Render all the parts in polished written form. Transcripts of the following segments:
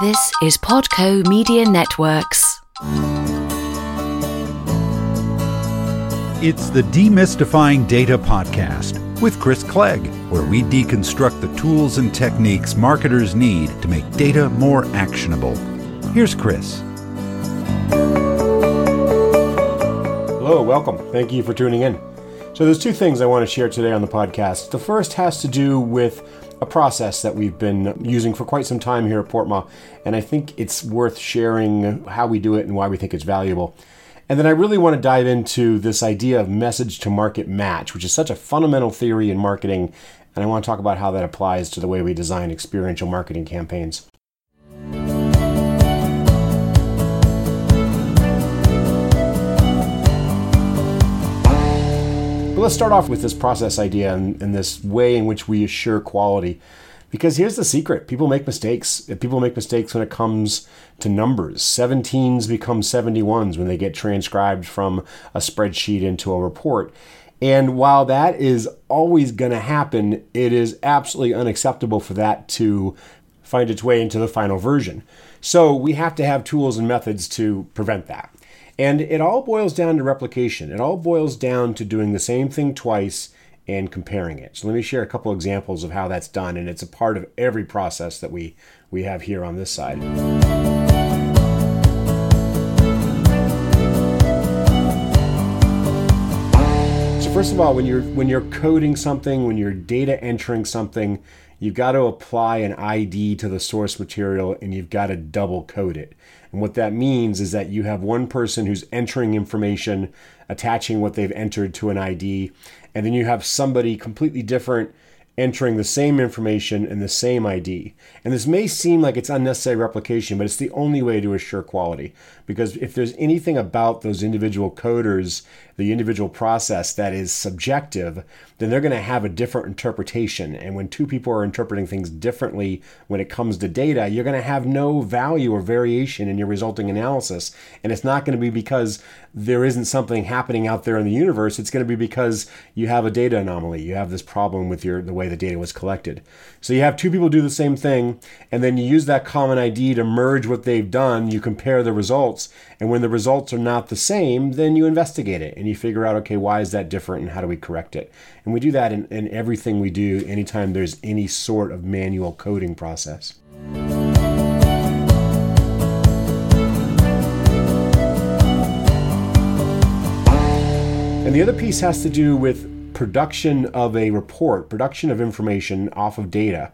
This is Podco Media Networks. It's the Demystifying Data Podcast with Chris Clegg, where we deconstruct the tools and techniques marketers need to make data more actionable. Here's Chris. Hello, welcome. Thank you for tuning in. So there's two things I want to share today on the podcast. The first has to do with a process that we've been using for quite some time here at Portma, and I think it's worth sharing how we do it and why we think it's valuable. And then I really want to dive into this idea of message to market match, which is such a fundamental theory in marketing, and I want to talk about how that applies to the way we design experiential marketing campaigns. Let's start off with this process idea and this way in which we assure quality. Because here's the secret. People make mistakes. People make mistakes when it comes to numbers. 17s become 71s when they get transcribed from a spreadsheet into a report. And while that is always going to happen, it is absolutely unacceptable for that to find its way into the final version. So we have to have tools and methods to prevent that. And it all boils down to replication. It all boils down to doing the same thing twice and comparing it. So let me share a couple examples of how that's done, and it's a part of every process that we have here on this side. So first of all, when you're coding something, when you're data entering something, you've got to apply an ID to the source material, and you've got to double code it. And what that means is that you have one person who's entering information, attaching what they've entered to an ID, and then you have somebody completely different entering the same information and the same ID. And this may seem like it's unnecessary replication, but it's the only way to assure quality. Because if there's anything about those individual coders, the individual process that is subjective, then they're going to have a different interpretation. And when two people are interpreting things differently when it comes to data, you're going to have no value or variation in your resulting analysis. And it's not going to be because there isn't something happening out there in the universe. It's going to be because you have a data anomaly. You have this problem with the way the data was collected. So you have two people do the same thing, and then you use that common ID to merge what they've done. You compare the results, and when the results are not the same, then you investigate it. And you figure out, okay, why is that different and how do we correct it? And we do that in everything we do anytime there's any sort of manual coding process. And the other piece has to do with production of a report, production of information off of data.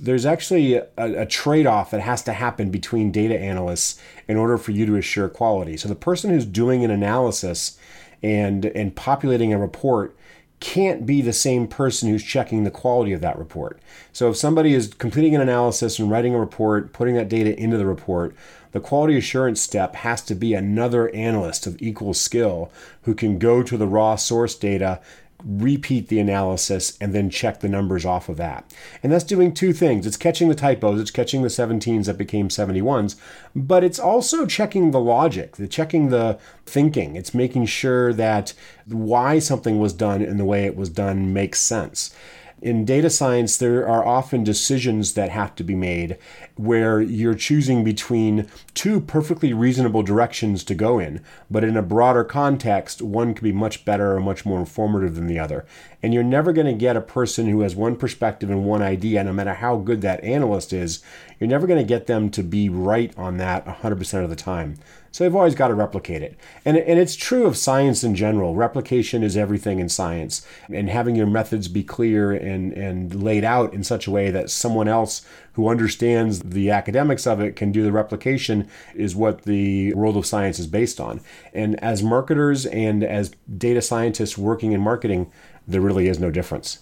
There's actually a trade-off that has to happen between data analysts in order for you to assure quality. So the person who's doing an analysis and populating a report can't be the same person who's checking the quality of that report. So if somebody is completing an analysis and writing a report, putting that data into the report, the quality assurance step has to be another analyst of equal skill who can go to the raw source data, repeat the analysis, and then check the numbers off of that. And that's doing two things. It's catching the typos, it's catching the 17s that became 71s, but it's also checking the logic, checking the thinking. It's making sure that why something was done and the way it was done makes sense. In data science, there are often decisions that have to be made where you're choosing between two perfectly reasonable directions to go in, but in a broader context, one could be much better or much more informative than the other. And you're never going to get a person who has one perspective and one idea, no matter how good that analyst is, you're never going to get them to be right on that 100% of the time. So they've always got to replicate it. And it's true of science in general. Replication is everything in science. And having your methods be clear and laid out in such a way that someone else who understands the academics of it can do the replication is what the world of science is based on. And as marketers and as data scientists working in marketing, there really is no difference.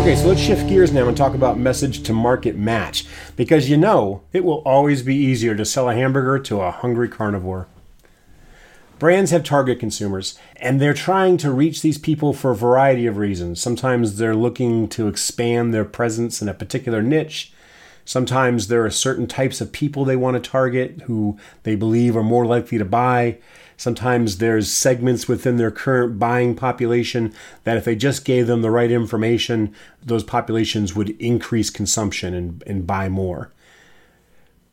Okay, so let's shift gears now and talk about message to market match, because you know it will always be easier to sell a hamburger to a hungry carnivore. Brands have target consumers, and they're trying to reach these people for a variety of reasons. Sometimes they're looking to expand their presence in a particular niche. Sometimes there are certain types of people they want to target who they believe are more likely to buy. Sometimes there's segments within their current buying population that if they just gave them the right information, those populations would increase consumption and buy more.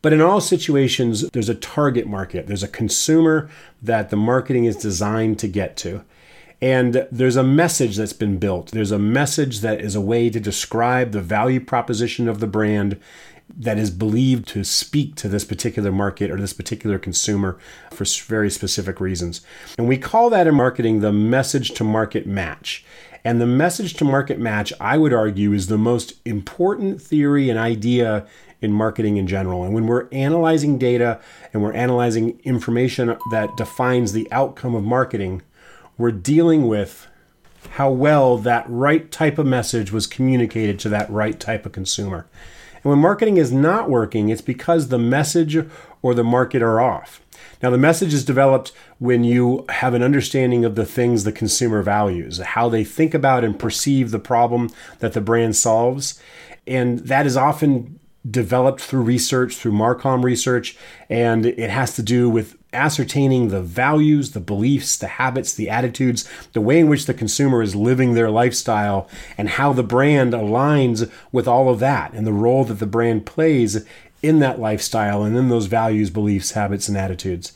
But in all situations, there's a target market. There's a consumer that the marketing is designed to get to. And there's a message that's been built. There's a message that is a way to describe the value proposition of the brand that is believed to speak to this particular market or this particular consumer for very specific reasons. And we call that in marketing the message to market match. And the message to market match, I would argue, is the most important theory and idea in marketing in general. And when we're analyzing data and we're analyzing information that defines the outcome of marketing, we're dealing with how well that right type of message was communicated to that right type of consumer. And when marketing is not working, it's because the message or the market are off. Now, the message is developed when you have an understanding of the things the consumer values, how they think about and perceive the problem that the brand solves. And that is often developed through research, through Marcom research, and it has to do with ascertaining the values, the beliefs, the habits, the attitudes, the way in which the consumer is living their lifestyle, and how the brand aligns with all of that and the role that the brand plays in that lifestyle and in those values, beliefs, habits, and attitudes.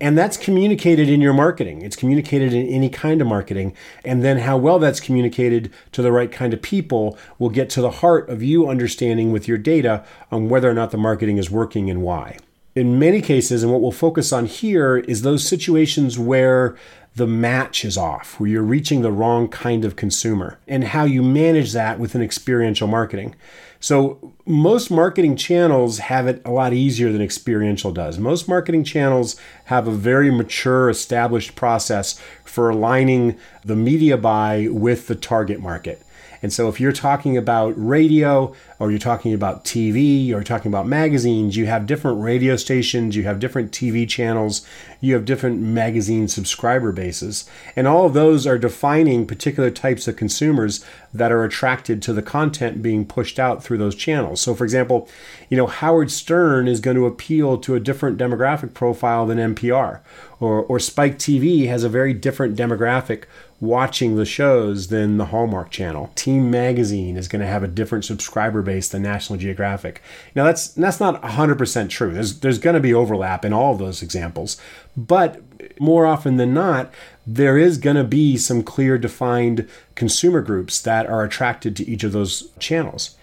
And that's communicated in your marketing. It's communicated in any kind of marketing. And then how well that's communicated to the right kind of people will get to the heart of you understanding with your data on whether or not the marketing is working and why. In many cases, and what we'll focus on here is those situations where the match is off, where you're reaching the wrong kind of consumer, and how you manage that within experiential marketing. So most marketing channels have it a lot easier than experiential does. Most marketing channels have a very mature, established process for aligning the media buy with the target market. And so if you're talking about radio, or you're talking about TV, or you're talking about magazines, you have different radio stations, you have different TV channels, you have different magazine subscriber bases. And all of those are defining particular types of consumers that are attracted to the content being pushed out through those channels. So for example, Howard Stern is going to appeal to a different demographic profile than NPR, or Spike TV has a very different demographic watching the shows than the Hallmark Channel. Teen Magazine is going to have a different subscriber base than National Geographic. Now that's not 100% true. There's going to be overlap in all of those examples, but more often than not, there is going to be some clear defined consumer groups that are attracted to each of those channels.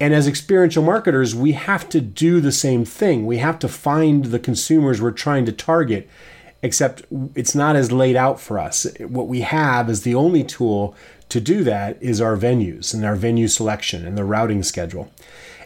And as experiential marketers, we have to do the same thing. We have to find the consumers we're trying to target, except it's not as laid out for us. What we have is the only tool to do that is our venues and our venue selection and the routing schedule.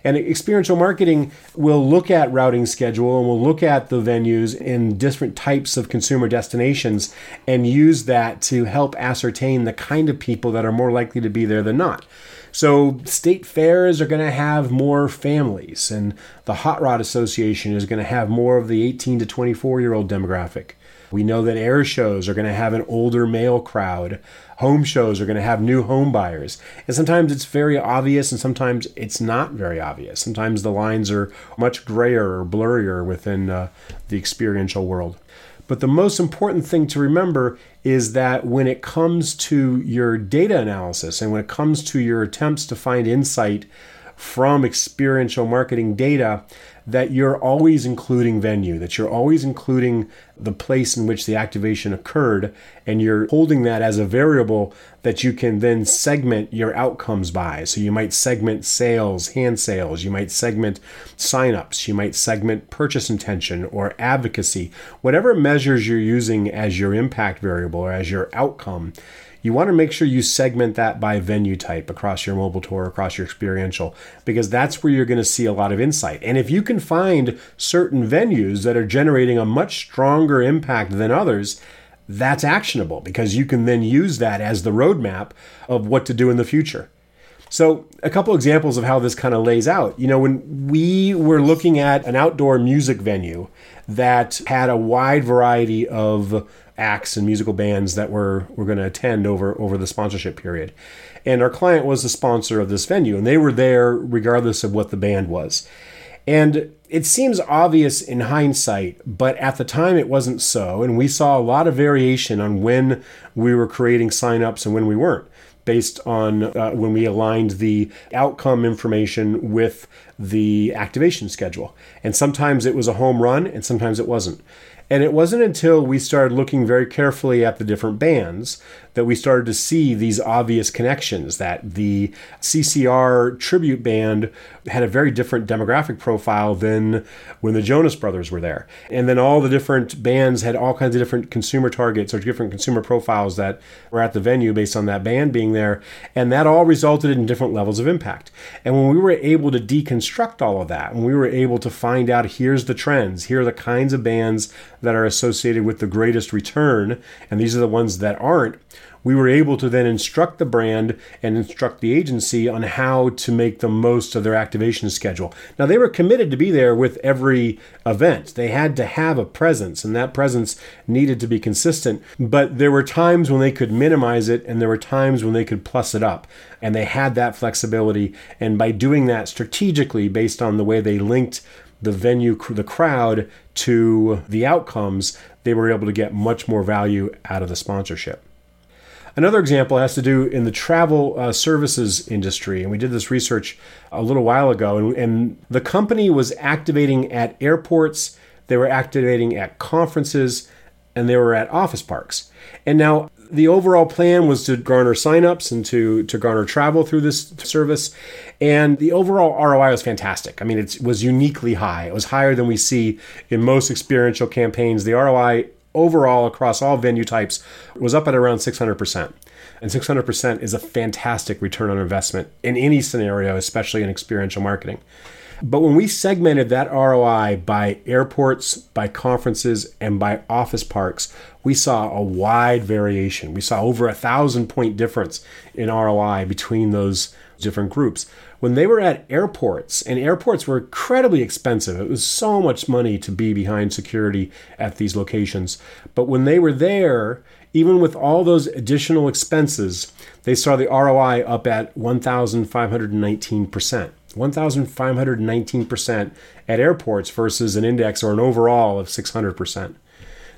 And experiential marketing will look at routing schedule and will look at the venues and different types of consumer destinations and use that to help ascertain the kind of people that are more likely to be there than not. So state fairs are going to have more families, and the Hot Rod Association is going to have more of the 18 to 24-year-old demographic. We know that air shows are going to have an older male crowd. Home shows are going to have new home buyers. And sometimes it's very obvious and sometimes it's not very obvious. Sometimes the lines are much grayer or blurrier within the experiential world. But the most important thing to remember is that when it comes to your data analysis and when it comes to your attempts to find insight from experiential marketing data, that you're always including venue, that you're always including the place in which the activation occurred, and you're holding that as a variable that you can then segment your outcomes by. So you might segment sales, hand sales, you might segment signups, you might segment purchase intention or advocacy, whatever measures you're using as your impact variable or as your outcome. You want to make sure you segment that by venue type across your mobile tour, across your experiential, because that's where you're going to see a lot of insight. And if you can find certain venues that are generating a much stronger impact than others, that's actionable because you can then use that as the roadmap of what to do in the future. So a couple examples of how this kind of lays out. When we were looking at an outdoor music venue that had a wide variety of acts and musical bands that were going to attend over the sponsorship period. And our client was the sponsor of this venue, and they were there regardless of what the band was. And it seems obvious in hindsight, but at the time it wasn't so. And we saw a lot of variation on when we were creating signups and when we weren't, based on when we aligned the outcome information with the activation schedule. And sometimes it was a home run and sometimes it wasn't. And it wasn't until we started looking very carefully at the different bands that we started to see these obvious connections, that the CCR tribute band had a very different demographic profile than when the Jonas Brothers were there. And then all the different bands had all kinds of different consumer targets or different consumer profiles that were at the venue based on that band being there. And that all resulted in different levels of impact. And when we were able to deconstruct all of that, when we were able to find out, here's the trends, here are the kinds of bands that are associated with the greatest return, and these are the ones that aren't, we were able to then instruct the brand and instruct the agency on how to make the most of their activation schedule. Now, they were committed to be there with every event. They had to have a presence, and that presence needed to be consistent. But there were times when they could minimize it, and there were times when they could plus it up. And they had that flexibility. And by doing that strategically, based on the way they linked the venue, the crowd, to the outcomes, they were able to get much more value out of the sponsorship. Another example has to do in the travel services industry, and we did this research a little while ago, and the company was activating at airports, they were activating at conferences, and they were at office parks. And now the overall plan was to garner signups and to garner travel through this service. And the overall ROI was fantastic. I mean, it was uniquely high. It was higher than we see in most experiential campaigns. The ROI overall across all venue types was up at around 600%. And 600% is a fantastic return on investment in any scenario, especially in experiential marketing. But when we segmented that ROI by airports, by conferences, and by office parks, we saw a wide variation. We saw over 1,000-point difference in ROI between those different groups. When they were at airports, and airports were incredibly expensive, it was so much money to be behind security at these locations. But when they were there, even with all those additional expenses, they saw the ROI up at 1,519%. 1,519% at airports versus an index or an overall of 600%.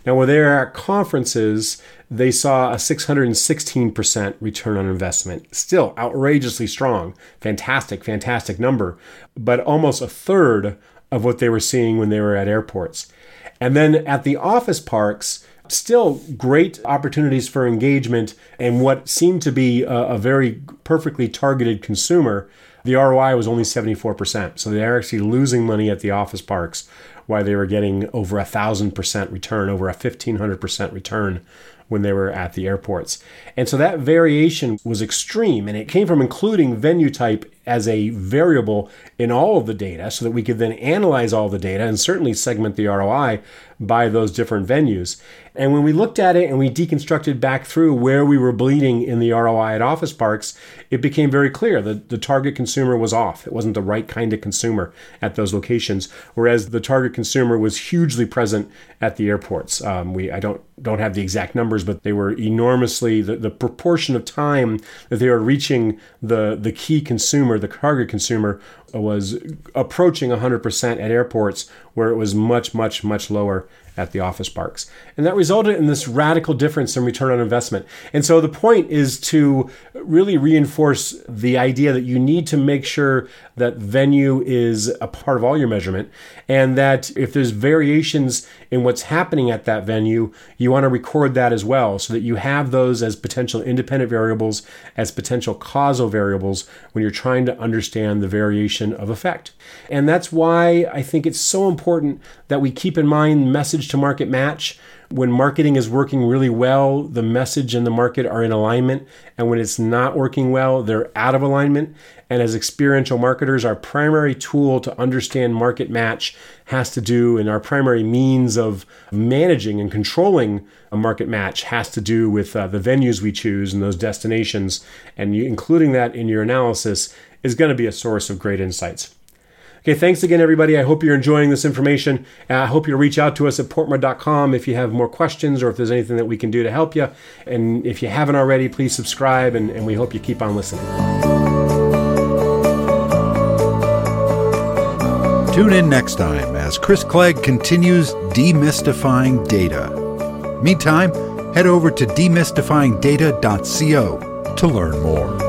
Now, when they were at conferences, they saw a 616% return on investment. Still outrageously strong. Fantastic, fantastic number. But almost a third of what they were seeing when they were at airports. And then at the office parks, still great opportunities for engagement and what seemed to be a very perfectly targeted consumer. The ROI was only 74%. So they're actually losing money at the office parks while they were getting over 1,000% return, over a 1,500% return when they were at the airports. And so that variation was extreme, and it came from including venue type as a variable in all of the data so that we could then analyze all the data and certainly segment the ROI by those different venues. And when we looked at it and we deconstructed back through where we were bleeding in the ROI at office parks, it became very clear that the target consumer was off. It wasn't the right kind of consumer at those locations, whereas the target consumer was hugely present at the airports. I don't have the exact numbers, but they were enormously, the proportion of time that they were reaching the key consumer, the target consumer, was approaching 100% at airports, where it was much, much, much lower at the office parks. And that resulted in this radical difference in return on investment. And so the point is to really reinforce the idea that you need to make sure that venue is a part of all your measurement, and that if there's variations in what's happening at that venue, you want to record that as well, so that you have those as potential independent variables, as potential causal variables when you're trying to understand the variation of effect. And that's why I think it's so important that we keep in mind message to market match. When marketing is working really well, the message and the market are in alignment. And when it's not working well, they're out of alignment. And as experiential marketers, our primary tool to understand market match has to do, and our primary means of managing and controlling a market match has to do with the venues we choose and those destinations. And including that in your analysis is going to be a source of great insights. Okay, thanks again, everybody. I hope you're enjoying this information. I hope you'll reach out to us at portmore.com if you have more questions or if there's anything that we can do to help you. And if you haven't already, please subscribe, and we hope you keep on listening. Tune in next time as Chris Clegg continues demystifying data. Meantime, head over to demystifyingdata.co to learn more.